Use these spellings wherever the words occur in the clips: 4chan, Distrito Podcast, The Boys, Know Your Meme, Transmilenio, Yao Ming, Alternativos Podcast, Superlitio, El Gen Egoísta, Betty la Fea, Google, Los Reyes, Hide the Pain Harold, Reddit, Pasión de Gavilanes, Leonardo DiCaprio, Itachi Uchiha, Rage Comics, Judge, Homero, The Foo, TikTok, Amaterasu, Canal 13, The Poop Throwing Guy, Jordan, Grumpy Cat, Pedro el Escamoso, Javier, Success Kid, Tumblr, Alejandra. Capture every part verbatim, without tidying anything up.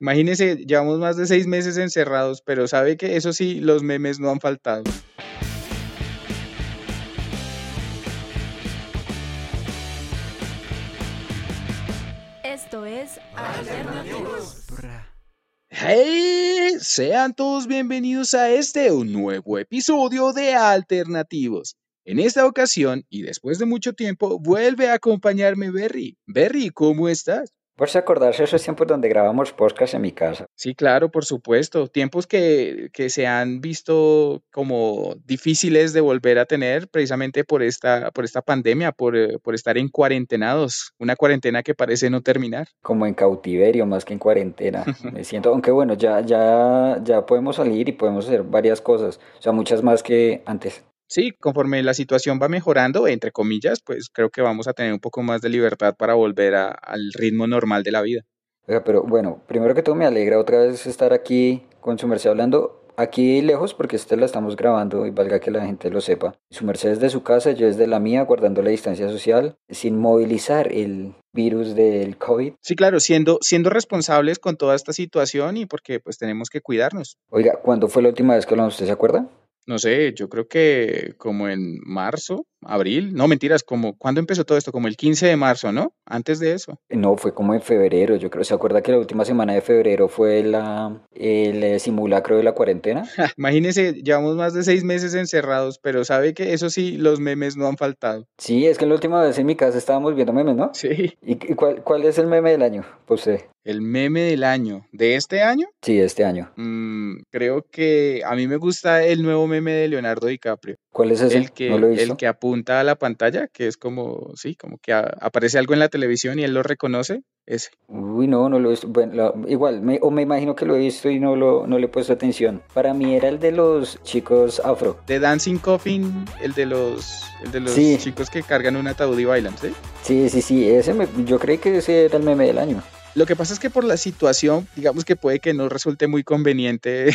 Imagínense, llevamos más de seis meses encerrados, pero sabe que eso sí, los memes no han faltado. Esto es Alternativos. ¡Hey! Sean todos bienvenidos a este un nuevo episodio de Alternativos. En esta ocasión, y después de mucho tiempo, vuelve a acompañarme Berry. Berry, ¿cómo estás? Por si acordarse esos tiempos donde grabamos podcast en mi casa. Sí, claro, por supuesto. Tiempos que, que se han visto como difíciles de volver a tener precisamente por esta, por esta pandemia, por, por estar en cuarentenados. Una cuarentena que parece no terminar. Como en cautiverio más que en cuarentena. Me siento, aunque bueno, ya, ya, ya podemos salir y podemos hacer varias cosas. O sea, muchas más que antes. Sí, conforme la situación va mejorando, entre comillas, pues creo que vamos a tener un poco más de libertad para volver a, al ritmo normal de la vida. Oiga, pero bueno, primero que todo me alegra otra vez estar aquí con su merced hablando, aquí lejos, porque esta la estamos grabando y valga que la gente lo sepa. Su merced es de su casa, yo es de la mía, guardando la distancia social, sin movilizar el virus del COVID. Sí, claro, siendo, siendo responsables con toda esta situación y porque pues tenemos que cuidarnos. Oiga, ¿cuándo fue la última vez que hablamos? ¿Usted se acuerda? No sé, yo creo que como en marzo, abril, no mentiras, como ¿cuándo empezó todo esto? Como el quince de marzo, ¿no? Antes de eso. No, fue como en febrero, yo creo, ¿se acuerda que la última semana de febrero fue la el simulacro de la cuarentena? Imagínense, llevamos más de seis meses encerrados, pero sabe que eso sí, los memes no han faltado. Sí, es que la última vez en mi casa estábamos viendo memes, ¿no? Sí. ¿Y cuál, cuál es el meme del año? Pues usted. El meme del año. ¿De este año? Sí, de este año. Mm, creo que a mí me gusta el nuevo meme de Leonardo DiCaprio. ¿Cuál es ese? El que, ¿no lo hizo? El que apunta a la pantalla, que es como, sí, como que a, aparece algo en la televisión y él lo reconoce. Ese. Uy, no, no lo he visto. Bueno, la, igual, me, o me imagino que lo he visto y no, lo, no le he puesto atención. Para mí era el de los chicos afro. De Dancing Coffin, el de los, el de los sí. Chicos que cargan un ataúd y bailan, ¿sí? Sí, sí, sí. Ese me, yo creí que ese era el meme del año. Lo que pasa es que por la situación, digamos que puede que no resulte muy conveniente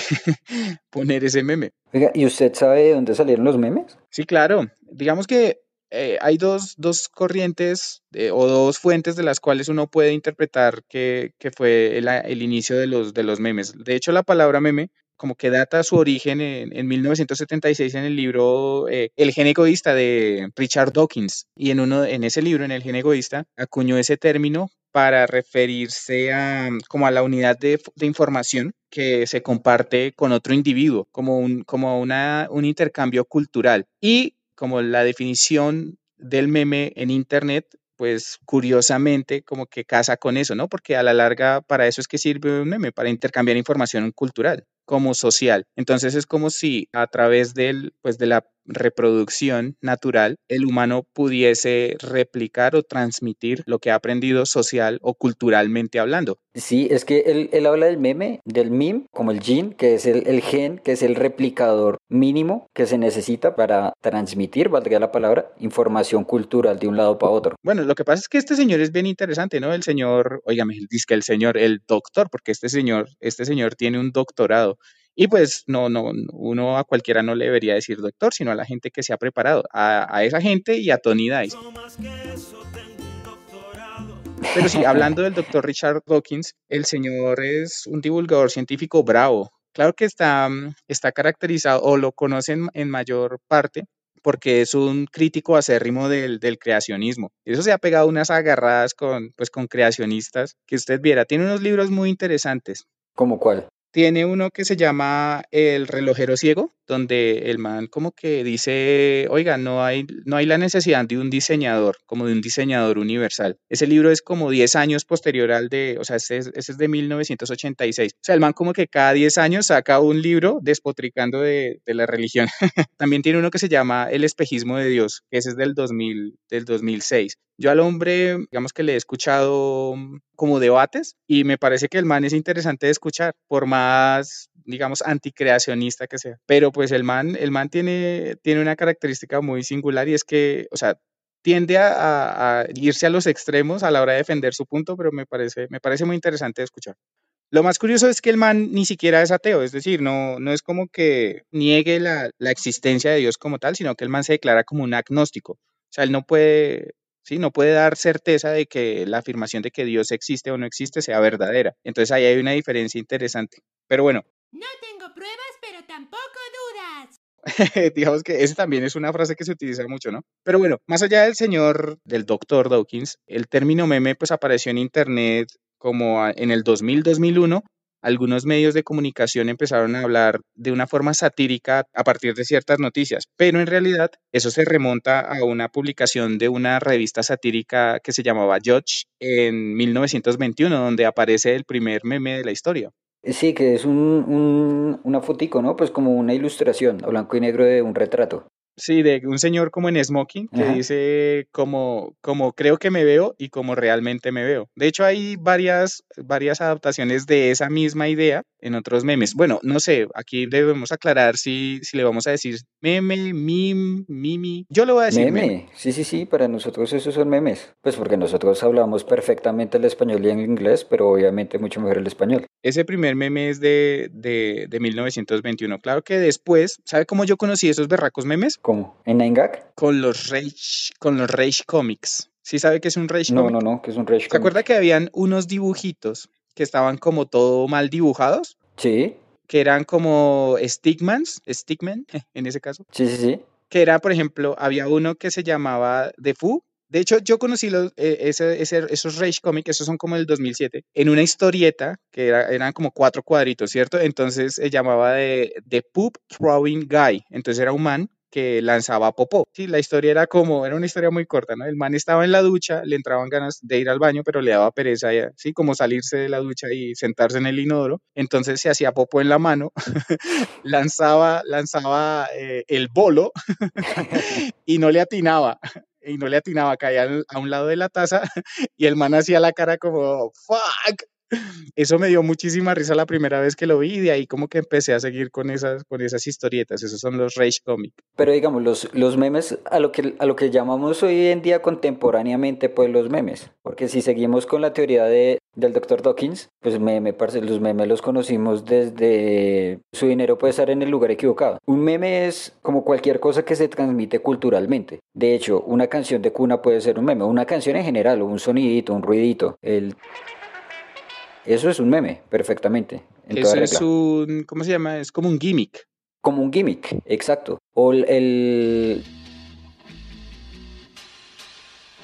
poner ese meme. Oiga, ¿y usted sabe de dónde salieron los memes? Sí, claro. Digamos que eh, hay dos, dos corrientes eh, o dos fuentes de las cuales uno puede interpretar que, que fue el, el inicio de los, de los memes. De hecho, la palabra meme como que data su origen en, en mil novecientos setenta y seis en el libro eh, El Gen Egoísta de Richard Dawkins. Y en, uno, en ese libro, en El Gen Egoísta, acuñó ese término para referirse a como a la unidad de, de información que se comparte con otro individuo, como, un, como una, un intercambio cultural. Y como la definición del meme en Internet, pues curiosamente como que casa con eso, ¿no? Porque a la larga para eso es que sirve un meme, para intercambiar información cultural, como social. Entonces es como si a través del, pues, de la reproducción natural, el humano pudiese replicar o transmitir lo que ha aprendido social o culturalmente hablando. Sí, es que él, él habla del meme, del meme, como el gene, que es el, el gen, que es el replicador mínimo que se necesita para transmitir, valdría la palabra, información cultural de un lado para otro. Bueno, lo que pasa es que este señor es bien interesante, ¿no? El señor, óigame, dice que el señor, el doctor, porque este señor, este señor tiene un doctorado. Y pues no, no, uno a cualquiera no le debería decir doctor, sino a la gente que se ha preparado, a, a esa gente y a Tony Dice. Pero sí, hablando del doctor Richard Dawkins, el señor es un divulgador científico bravo. Claro que está, está caracterizado, o lo conocen en mayor parte, porque es un crítico acérrimo del, del creacionismo. Eso se ha pegado unas agarradas con, pues, con creacionistas que usted viera. Tiene unos libros muy interesantes. ¿Cómo cuál? Tiene uno que se llama El relojero ciego, donde el man como que dice, oiga, no hay, no hay la necesidad de un diseñador, como de un diseñador universal. Ese libro es como diez años posterior al de, o sea, ese es, ese es de mil novecientos ochenta y seis. O sea, el man como que cada diez años saca un libro despotricando de, de la religión. También tiene uno que se llama El espejismo de Dios, que ese es del, dos mil, del dos mil seis. Yo al hombre, digamos que le he escuchado como debates y me parece que el man es interesante de escuchar, por más, digamos, anticreacionista que sea. Pero pues el man, el man tiene, tiene una característica muy singular y es que, o sea, tiende a, a, a irse a los extremos a la hora de defender su punto, pero me parece, me parece muy interesante de escuchar. Lo más curioso es que el man ni siquiera es ateo, es decir, no, no es como que niegue la, la existencia de Dios como tal, sino que el man se declara como un agnóstico. O sea, él no puede... ¿sí? No puede dar certeza de que la afirmación de que Dios existe o no existe sea verdadera. Entonces ahí hay una diferencia interesante. Pero bueno. No tengo pruebas, pero tampoco dudas. Digamos que esa también es una frase que se utiliza mucho, ¿no? Pero bueno, más allá del señor, del doctor Dawkins, el término meme pues apareció en internet como en el dos mil, dos mil uno. Algunos medios de comunicación empezaron a hablar de una forma satírica a partir de ciertas noticias, pero en realidad eso se remonta a una publicación de una revista satírica que se llamaba Judge en mil novecientos veintiuno, donde aparece el primer meme de la historia. Sí, que es un, un, una fotico, ¿no? Pues como una ilustración a blanco y negro de un retrato. Sí, de un señor como en smoking que Ajá. dice como, como creo que me veo y como realmente me veo. De hecho, hay varias, varias adaptaciones de esa misma idea en otros memes. Bueno, no sé, aquí debemos aclarar si, si le vamos a decir meme, meme, mimi. Yo le voy a decir meme. meme. Sí, sí, sí, para nosotros esos son memes. Pues porque nosotros hablamos perfectamente el español y el inglés, pero obviamente mucho mejor el español. Ese primer meme es de, de, de mil novecientos veintiuno. Claro que después, ¿sabe cómo yo conocí esos berracos memes? ¿Cómo? ¿En nine gag? Con los Rage, con los Rage Comics. ¿Sí sabe qué es un Rage no, Comic? No, no, no, que es un Rage Comic. ¿Se acuerda que habían unos dibujitos que estaban como todo mal dibujados? Sí. Que eran como Stickmans, Stickman, en ese caso. Sí, sí, sí. Que era, por ejemplo, había uno que se llamaba The Foo. De hecho, yo conocí los, eh, ese, ese, esos Rage Comics, esos son como del dos mil siete, en una historieta que era, eran como cuatro cuadritos, ¿cierto? Entonces se llamaba de, The Poop Throwing Guy. Entonces era un man que lanzaba popó. Sí, la historia era como, era una historia muy corta, ¿no? El man estaba en la ducha, le entraban ganas de ir al baño, pero le daba pereza, ¿sí? Como salirse de la ducha y sentarse en el inodoro. Entonces se hacía popó en la mano, lanzaba, lanzaba eh, el bolo y no le atinaba. Y no le atinaba, caía a un lado de la taza y el man hacía la cara como ¡fuck! Eso me dio muchísima risa la primera vez que lo vi y de ahí como que empecé a seguir con esas, con esas historietas. Esos son los Rage Comics. Pero digamos, los, los memes a lo, que, a lo que llamamos hoy en día contemporáneamente pues los memes. Porque si seguimos con la teoría de, del doctor Dawkins, pues meme, parce, los memes los conocimos desde su dinero puede estar en el lugar equivocado. Un meme es como cualquier cosa que se transmite culturalmente. De hecho, una canción de cuna puede ser un meme. Una canción en general, o un sonidito, un ruidito, el... Eso es un meme, perfectamente. Eso es un... ¿Cómo se llama? Es como un gimmick. Como un gimmick, exacto. O el...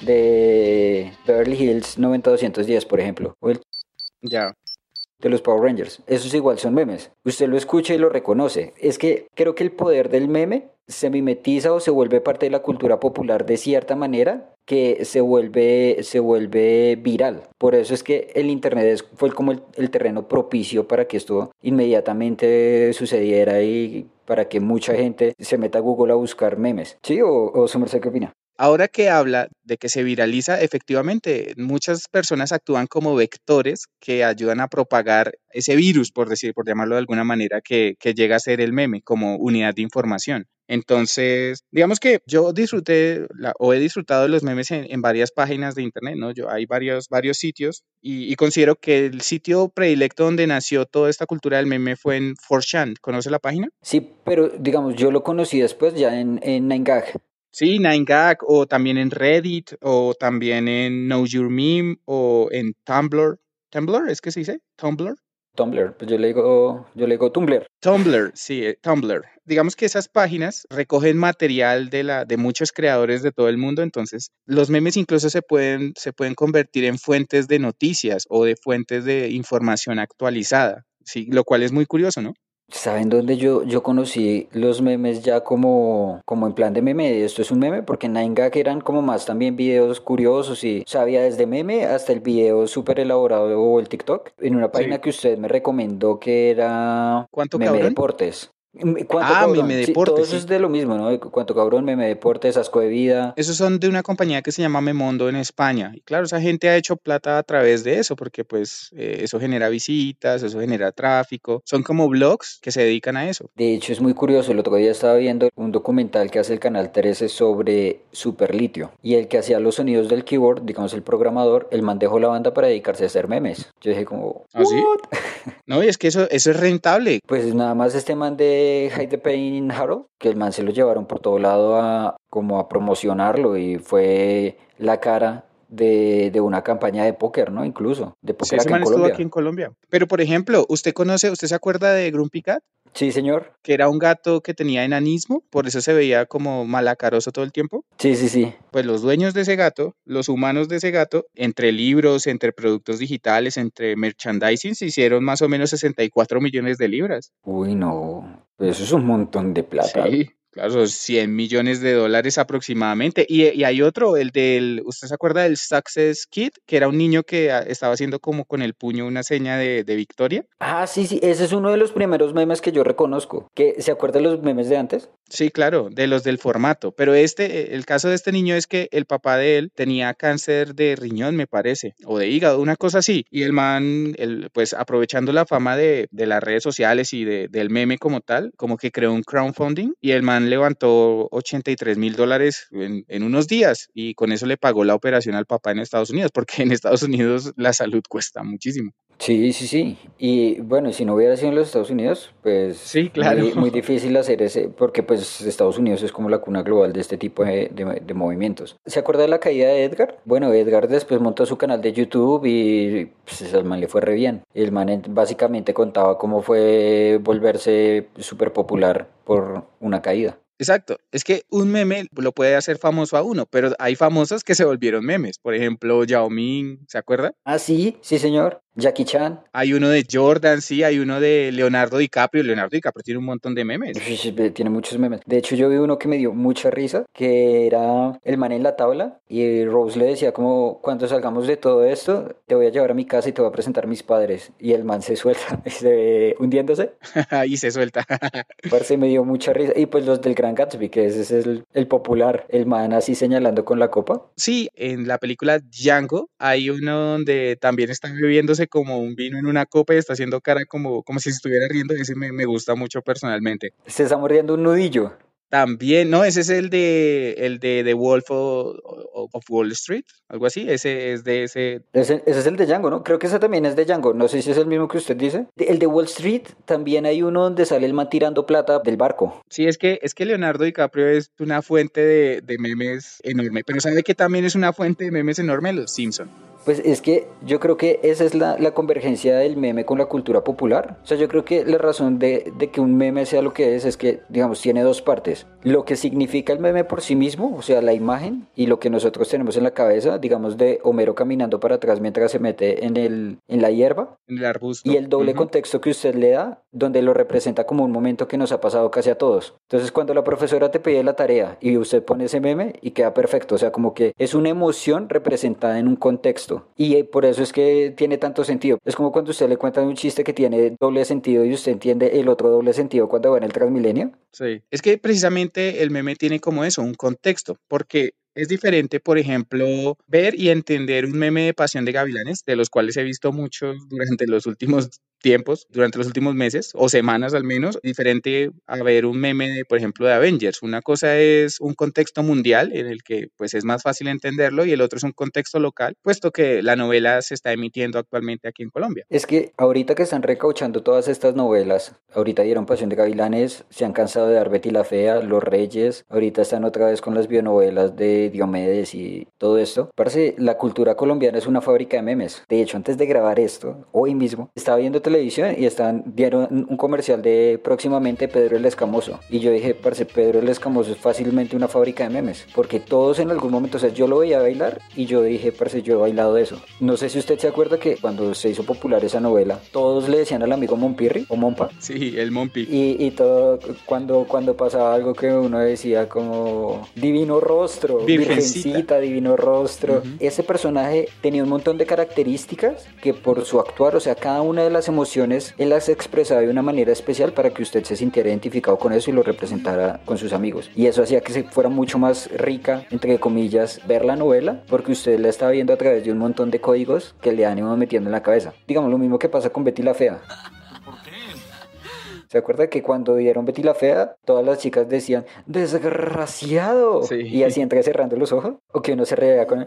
de Beverly Hills noventa doscientos diez, por ejemplo. O el... Ya. De los Power Rangers. Esos igual son memes. Usted lo escucha y lo reconoce. Es que creo que el poder del meme se mimetiza o se vuelve parte de la cultura popular de cierta manera que se vuelve, se vuelve viral. Por eso es que el internet fue como el, el terreno propicio para que esto inmediatamente sucediera y para que mucha gente se meta a Google a buscar memes. ¿Sí? ¿O, o Somerset qué opina? Ahora que habla de que se viraliza, efectivamente, muchas personas actúan como vectores que ayudan a propagar ese virus, por decir, por llamarlo de alguna manera, que, que llega a ser el meme como unidad de información. Entonces, digamos que yo disfruté la, o he disfrutado de los memes en, en varias páginas de internet, ¿no? Yo, hay varios, varios sitios y, y considero que el sitio predilecto donde nació toda esta cultura del meme fue en cuatro chan. ¿Conoce la página? Sí, pero digamos, yo lo conocí después ya en, en nine gag. Sí, nine gag, o también en Reddit, o también en Know Your Meme, o en Tumblr. ¿Tumblr? ¿Es que se dice? ¿Tumblr? Tumblr, pues yo le digo, yo le digo Tumblr. Tumblr, sí, Tumblr. Digamos que esas páginas recogen material de, la, de muchos creadores de todo el mundo, entonces los memes incluso se pueden, se pueden convertir en fuentes de noticias o de fuentes de información actualizada, sí, lo cual es muy curioso, ¿no? ¿Saben dónde yo, yo conocí los memes ya como, como en plan de meme? Esto es un meme porque en nine gag eran como más también videos curiosos y sabía desde meme hasta el video súper elaborado o el TikTok. En una página sí. que usted me recomendó que era ¿Cuánto Meme cabrón? Deportes. ¿Cuánto ah, cabrón? Meme Deportes. Sí, todo eso sí. es de lo mismo, ¿no? ¿Cuánto cabrón? Meme Deportes, Asco de Vida. Esos son de una compañía que se llama Memondo en España. Y claro, esa gente ha hecho plata a través de eso, porque pues eh, eso genera visitas, eso genera tráfico. Son como blogs que se dedican a eso. De hecho, es muy curioso. El otro día estaba viendo un documental que hace el Canal trece sobre Superlitio. Y el que hacía los sonidos del keyboard, digamos el programador, el man dejó la banda para dedicarse a hacer memes. Yo dije como, ¿ah, sí? No, y es que eso, eso es rentable. Pues nada más este man de Hide the Pain Harold, que el man se lo llevaron por todo lado a como a promocionarlo y fue la cara de, de una campaña de póker, ¿no? Incluso, de póker, sí, acá en Colombia. Aquí en Colombia. Pero, por ejemplo, ¿usted conoce, usted se acuerda de Grumpy Cat? Sí, señor. Que era un gato que tenía enanismo, por eso se veía como malacaroso todo el tiempo. Sí, sí, sí. Pues los dueños de ese gato, los humanos de ese gato, entre libros, entre productos digitales, entre merchandising, se hicieron más o menos sesenta y cuatro millones de libras. Uy, no, pues eso es un montón de plata. Sí. Claro, cien millones de dólares aproximadamente. Y, y hay otro, el del, ¿usted se acuerda del Success Kid? Que era un niño que estaba haciendo como con el puño una seña de, de victoria. Ah, sí, sí, ese es uno de los primeros memes que yo reconozco. ¿Que, ¿Se acuerdan los memes de antes? Sí, claro, de los del formato. Pero este, el caso de este niño es que el papá de él tenía cáncer de riñón, me parece, o de hígado, una cosa así. Y el man, el, pues aprovechando la fama de, de las redes sociales y de, del meme como tal, como que creó un crowdfunding y el man levantó ochenta y tres mil dólares en, en unos días y con eso le pagó la operación al papá en Estados Unidos, porque en Estados Unidos la salud cuesta muchísimo. Sí, sí, sí. Y bueno, si no hubiera sido en los Estados Unidos, pues sí, claro. muy, muy difícil hacer ese, porque pues Estados Unidos es como la cuna global de este tipo de, de, de movimientos. ¿Se acuerda de la caída de Edgar? Bueno, Edgar después montó su canal de YouTube y pues al man le fue re bien. El man básicamente contaba cómo fue volverse súper popular por una caída. Exacto, es que un meme lo puede hacer famoso a uno, pero hay famosos que se volvieron memes, por ejemplo, Yao Ming, ¿se acuerda? Ah, sí, sí señor, Jackie Chan. Hay uno de Jordan, sí, hay uno de Leonardo DiCaprio, Leonardo DiCaprio tiene un montón de memes. Tiene muchos memes, de hecho yo vi uno que me dio mucha risa, que era el man en la tabla y Rose le decía como, cuando salgamos de todo esto, te voy a llevar a mi casa y te voy a presentar a mis padres, y el man se suelta, y se ve hundiéndose. Y se suelta. Parce, me dio mucha risa, y pues los del Gran Gatsby, que ese es el, el popular, el man así señalando con la copa. Sí, en la película Django hay uno donde también están bebiéndose como un vino en una copa y está haciendo cara como, como si estuviera riendo, ese me, me gusta mucho personalmente. Se está mordiendo un nudillo. También, no, ese es el de el de The Wolf of, of Wall Street, algo así, ese es de ese... ese... Ese es el de Django, ¿no? Creo que ese también es de Django, no sé si es el mismo que usted dice. El de Wall Street, también hay uno donde sale el man tirando plata del barco. Sí, es que, es que Leonardo DiCaprio es una fuente de, de memes enorme, pero ¿sabe que también es una fuente de memes enorme? Los Simpson. Pues es que yo creo que esa es la, la convergencia del meme con la cultura popular. O sea, yo creo que la razón de, de que un meme sea lo que es, es que, digamos, tiene dos partes. Lo que significa el meme por sí mismo, o sea, la imagen, y lo que nosotros tenemos en la cabeza, digamos, de Homero caminando para atrás mientras se mete en, el, en la hierba. En el arbusto. Y el doble uh-huh. contexto que usted le da, donde lo representa como un momento que nos ha pasado casi a todos. Entonces, cuando la profesora te pide la tarea y usted pone ese meme y queda perfecto. O sea, como que es una emoción representada en un contexto. Y por eso es que tiene tanto sentido. Es como cuando usted le cuenta un chiste que tiene doble sentido y usted entiende el otro doble sentido cuando va en el Transmilenio. Sí, es que precisamente el meme tiene como eso, un contexto, porque es diferente, por ejemplo, ver y entender un meme de Pasión de Gavilanes, de los cuales he visto muchos durante los últimos tiempos, durante los últimos meses o semanas al menos, diferente a ver un meme de, por ejemplo, de Avengers. Una cosa es un contexto mundial en el que pues es más fácil entenderlo y el otro es un contexto local, puesto que la novela se está emitiendo actualmente aquí en Colombia. Es que ahorita que están recauchando todas estas novelas, ahorita dieron Pasión de Gavilanes, se han cansado de dar Betty la Fea, Los Reyes, ahorita están otra vez con las bionovelas de Diomedes y todo esto. Parece la cultura colombiana es una fábrica de memes. De hecho, antes de grabar esto, hoy mismo, estaba viendo televisión y están, dieron un comercial de próximamente Pedro el Escamoso y yo dije, parce, Pedro el Escamoso es fácilmente una fábrica de memes, porque todos en algún momento, o sea, yo lo veía bailar y yo dije, parce, yo he bailado eso. No sé si usted se acuerda que cuando se hizo popular esa novela, todos le decían al amigo Monpirri o Monpa. Sí, el Monpi. Y, y todo, cuando, cuando pasaba algo que uno decía como divino rostro, virgencita, virgencita divino rostro. Uh-huh. Ese personaje tenía un montón de características que por su actuar, o sea, cada una de las emociones emociones, él las expresaba de una manera especial para que usted se sintiera identificado con eso y lo representara con sus amigos. Y eso hacía que se fuera mucho más rica, entre comillas, ver la novela, porque usted la estaba viendo a través de un montón de códigos que le han ido metiendo en la cabeza. Digamos lo mismo que pasa con Betty la Fea. ¿Se acuerda que cuando dieron Betty la Fea, todas las chicas decían, ¡desgraciado! Sí. Y así entrecerrando los ojos, o que uno se reía con el...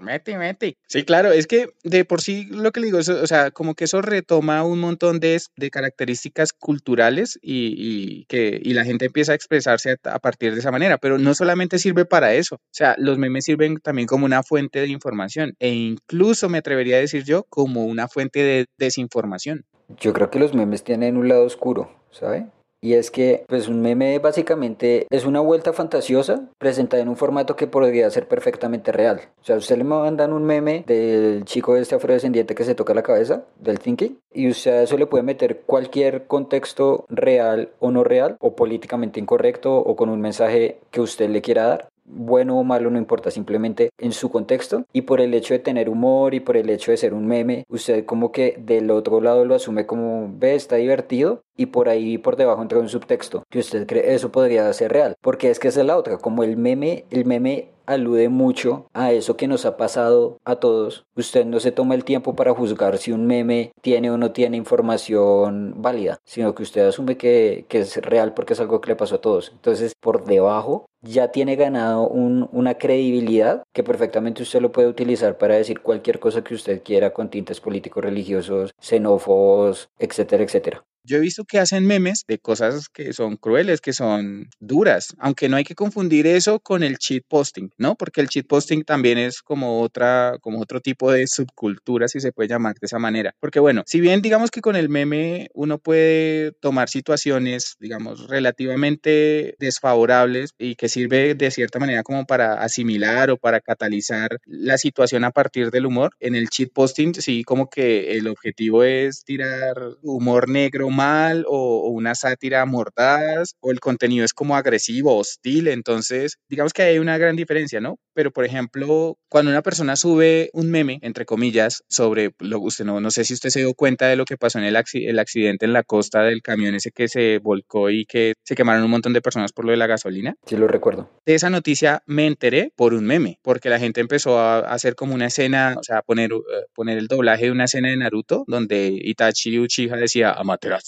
Meti, meti. Sí, claro, es que de por sí lo que le digo, eso, o sea, como que eso retoma un montón de, de características culturales y, y que y la gente empieza a expresarse a, a partir de esa manera, pero no solamente sirve para eso, o sea, los memes sirven también como una fuente de información e incluso me atrevería a decir yo como una fuente de desinformación. Yo creo que los memes tienen un lado oscuro, ¿sabe? Y es que pues un meme básicamente es una vuelta fantasiosa presentada en un formato que podría ser perfectamente real. O sea, usted le mandan un meme del chico este afrodescendiente que se toca la cabeza, del Thinking, y usted a eso le puede meter cualquier contexto real o no real, o políticamente incorrecto, o con un mensaje que usted le quiera dar. Bueno o malo no importa, simplemente en su contexto, y por el hecho de tener humor y por el hecho de ser un meme, usted como que del otro lado lo asume como ve, está divertido, y por ahí por debajo entra un subtexto que usted cree eso podría ser real, porque es que esa es la otra, como el meme, el meme alude mucho a eso que nos ha pasado a todos. Usted no se toma el tiempo para juzgar si un meme tiene o no tiene información válida, sino que usted asume que, que es real porque es algo que le pasó a todos. Entonces, por debajo ya tiene ganado un, una credibilidad que perfectamente usted lo puede utilizar para decir cualquier cosa que usted quiera con tintes políticos, religiosos, xenófobos, etcétera, etcétera. Yo he visto que hacen memes de cosas que son crueles, que son duras, aunque no hay que confundir eso con el cheat posting, ¿no? Porque el cheat posting también es como otra, como otro tipo de subcultura, si se puede llamar de esa manera. Porque bueno, si bien digamos que con el meme uno puede tomar situaciones, digamos, relativamente desfavorables y que sirve de cierta manera como para asimilar o para catalizar la situación a partir del humor, en el cheat posting sí como que el objetivo es tirar humor negro, mal o, o una sátira mordaz, o el contenido es como agresivo, hostil, entonces digamos que hay una gran diferencia, ¿no? Pero por ejemplo, cuando una persona sube un meme, entre comillas, sobre, lo, usted no, no sé si usted se dio cuenta de lo que pasó en el, axi, el accidente en la costa del camión ese que se volcó y que se quemaron un montón de personas por lo de la gasolina. Sí, lo recuerdo. De esa noticia me enteré por un meme, porque la gente empezó a, a hacer como una escena, o sea, a poner, uh, poner el doblaje de una escena de Naruto, donde Itachi Uchiha decía, Amaterasu.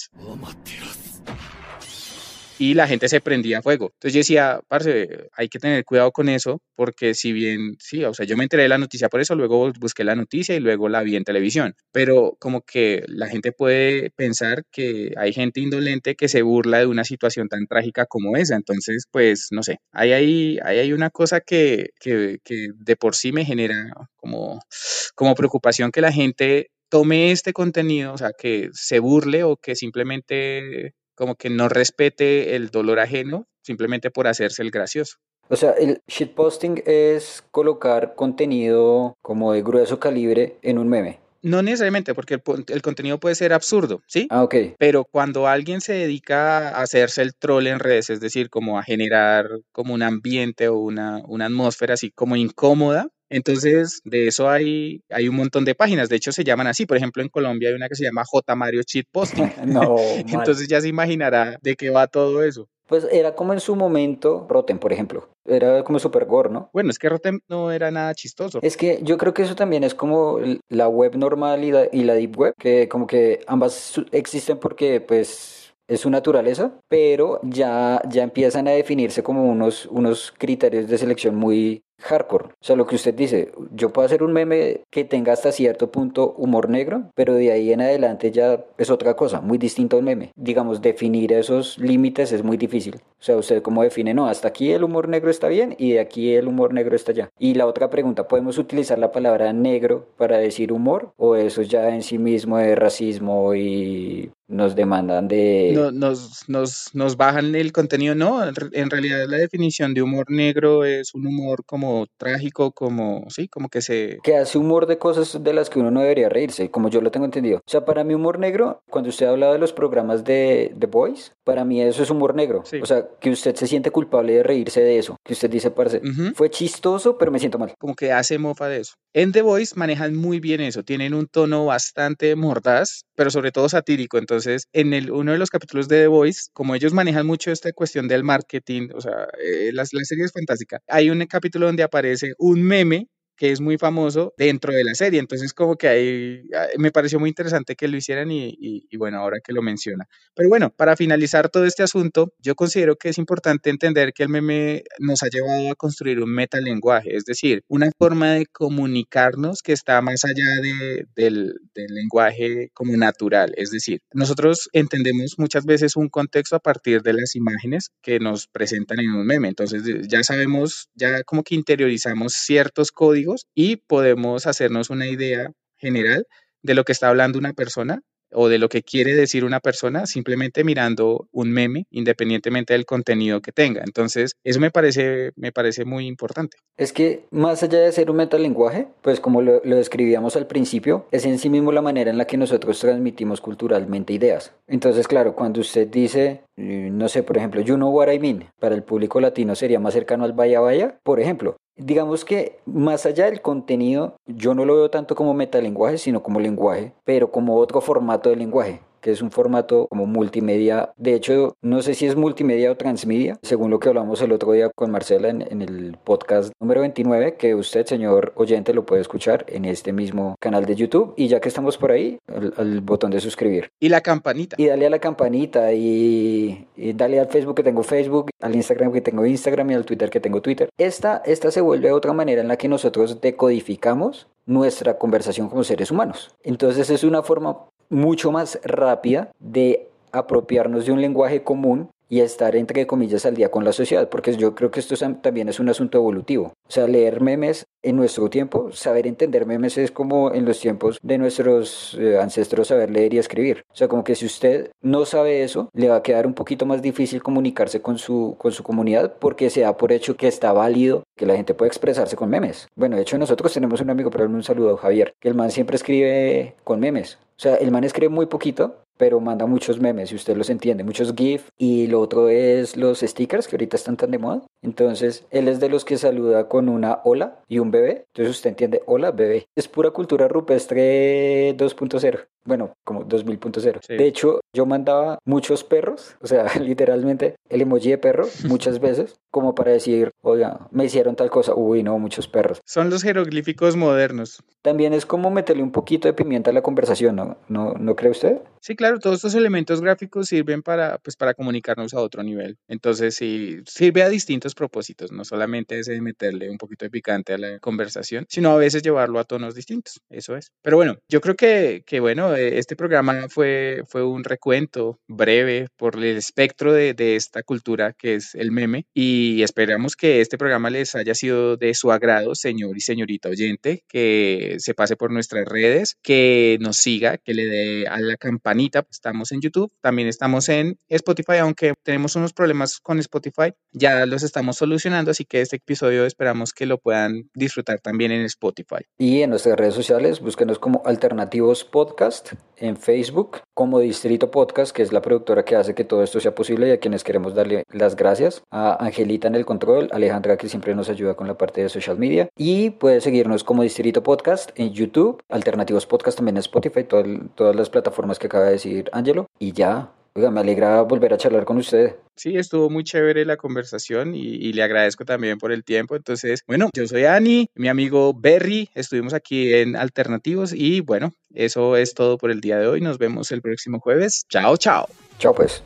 Y la gente se prendía a fuego. Entonces yo decía, parce, hay que tener cuidado con eso, porque si bien, sí, o sea, yo me enteré de la noticia por eso, luego busqué la noticia y luego la vi en televisión. Pero como que la gente puede pensar que hay gente indolente que se burla de una situación tan trágica como esa. Entonces, pues, no sé, ahí hay, ahí hay una cosa que, que, que de por sí me genera como, como preocupación, que la gente tome este contenido, o sea, que se burle o que simplemente como que no respete el dolor ajeno simplemente por hacerse el gracioso. O sea, el shitposting es colocar contenido como de grueso calibre en un meme. No necesariamente, porque el, el contenido puede ser absurdo, ¿sí? Ah, ok. Pero cuando alguien se dedica a hacerse el troll en redes, es decir, como a generar como un ambiente o una, una atmósfera así como incómoda, entonces de eso hay, hay un montón de páginas, de hecho se llaman así, por ejemplo en Colombia hay una que se llama J Mario Cheat Posting. No, entonces ya se imaginará de qué va todo eso. Pues era como en su momento Rotten, por ejemplo. Era como super gore, ¿no? Bueno, es que Rotten no era nada chistoso. Es que yo creo que eso también es como la web normal y la, y la deep web, que como que ambas existen porque pues es su naturaleza, pero ya, ya empiezan a definirse como unos, unos criterios de selección muy hardcore. O sea, lo que usted dice, yo puedo hacer un meme que tenga hasta cierto punto humor negro, pero de ahí en adelante ya es otra cosa, muy distinto al meme. Digamos, definir esos límites es muy difícil. O sea, usted como define, no, hasta aquí el humor negro está bien y de aquí el humor negro está allá. Y la otra pregunta, ¿podemos utilizar la palabra negro para decir humor? ¿O eso ya en sí mismo es racismo y nos demandan de... No, nos, nos, nos bajan el contenido? No, en realidad la definición de humor negro es un humor como trágico, como, sí, como que se... que hace humor de cosas de las que uno no debería reírse, como yo lo tengo entendido. O sea, para mí humor negro, cuando usted ha hablado de los programas de The Boys, para mí eso es humor negro. Sí. O sea, que usted se siente culpable de reírse de eso, que usted dice, parce, uh-huh, fue chistoso, pero me siento mal. Como que hace mofa de eso. En The Boys manejan muy bien eso, tienen un tono bastante mordaz, pero sobre todo satírico. Entonces, Entonces, en el, uno de los capítulos de The Boys, como ellos manejan mucho esta cuestión del marketing, o sea, eh, la, la serie es fantástica. Hay un capítulo donde aparece un meme que es muy famoso dentro de la serie. Entonces como que ahí me pareció muy interesante que lo hicieran y, y, y bueno, ahora que lo menciona. Pero bueno, para finalizar todo este asunto, yo considero que es importante entender que el meme nos ha llevado a construir un metalenguaje, es decir, una forma de comunicarnos que está más allá de, del, del lenguaje como natural. Es decir, nosotros entendemos muchas veces un contexto a partir de las imágenes que nos presentan en un meme. Entonces ya sabemos, ya como que interiorizamos ciertos códigos y podemos hacernos una idea general de lo que está hablando una persona o de lo que quiere decir una persona simplemente mirando un meme, independientemente del contenido que tenga. Entonces, eso me parece, me parece muy importante. Es que más allá de ser un metalenguaje, pues como lo, lo describíamos al principio, es en sí mismo la manera en la que nosotros transmitimos culturalmente ideas. Entonces, claro, cuando usted dice, no sé, por ejemplo, you know what I mean, para el público latino sería más cercano al vaya vaya, por ejemplo. Digamos que más allá del contenido, yo no lo veo tanto como metalenguaje, sino como lenguaje, pero como otro formato de lenguaje, que es un formato como multimedia. De hecho, no sé si es multimedia o transmedia, según lo que hablamos el otro día con Marcela en, en el podcast número veintinueve, que usted, señor oyente, lo puede escuchar en este mismo canal de YouTube. Y ya que estamos por ahí, al, al botón de suscribir. Y la campanita. Y dale a la campanita, y, y dale al Facebook que tengo Facebook, al Instagram que tengo Instagram y al Twitter que tengo Twitter. Esta, esta se vuelve otra manera en la que nosotros decodificamos nuestra conversación como seres humanos. Entonces es una forma mucho más rápida de apropiarnos de un lenguaje común y estar, entre comillas, al día con la sociedad, porque yo creo que esto también es un asunto evolutivo. O sea, leer memes en nuestro tiempo, saber entender memes es como en los tiempos de nuestros eh, ancestros saber leer y escribir. O sea, como que si usted no sabe eso, le va a quedar un poquito más difícil comunicarse con su, con su comunidad, porque se da por hecho que está válido, que la gente puede expresarse con memes. Bueno, de hecho nosotros tenemos un amigo, pero un saludo, Javier, que el man siempre escribe con memes. O sea, el man escribe muy poquito, pero manda muchos memes, si usted los entiende, muchos GIF, y lo otro es los stickers, que ahorita están tan de moda. Entonces, él es de los que saluda con una hola y un bebé. Entonces, usted entiende, hola, bebé. Es pura cultura rupestre dos punto cero. Bueno, como dos mil punto cero. Sí. De hecho, yo mandaba muchos perros, o sea, literalmente el emoji de perro muchas veces, como para decir, oiga, me hicieron tal cosa. Uy, no, muchos perros. Son los jeroglíficos modernos. También es como meterle un poquito de pimienta a la conversación, ¿no? ¿No, no cree usted? Sí, claro, todos estos elementos gráficos sirven para, pues, para comunicarnos a otro nivel. Entonces, sí, sirve a distintos propósitos, no solamente ese de meterle un poquito de picante a la conversación, sino a veces llevarlo a tonos distintos. Eso es. Pero bueno, yo creo que, que bueno, este programa fue, fue un recuento breve por el espectro de, de esta cultura que es el meme, y esperamos que este programa les haya sido de su agrado, señor y señorita oyente, que se pase por nuestras redes, que nos siga, que le dé a la campanita. Estamos en YouTube, también estamos en Spotify, aunque tenemos unos problemas con Spotify, ya los estamos solucionando, así que este episodio esperamos que lo puedan disfrutar también en Spotify. Y en nuestras redes sociales, búsquenos como Alternativos Podcast, en Facebook, como Distrito Podcast, que es la productora que hace que todo esto sea posible, y a quienes queremos darle las gracias, a Angelita en el control, Alejandra, que siempre nos ayuda con la parte de social media, y puedes seguirnos como Distrito Podcast en YouTube, Alternativos Podcast también en Spotify, todo el, todas las plataformas que acaba de decir Ángelo, y ya. Oiga, me alegra volver a charlar con usted. Sí, estuvo muy chévere la conversación y, y le agradezco también por el tiempo. Entonces, bueno, yo soy Ani, mi amigo Berry, estuvimos aquí en Alternativos y bueno, eso es todo por el día de hoy. Nos vemos el próximo jueves. Chao, chao. Chao, pues.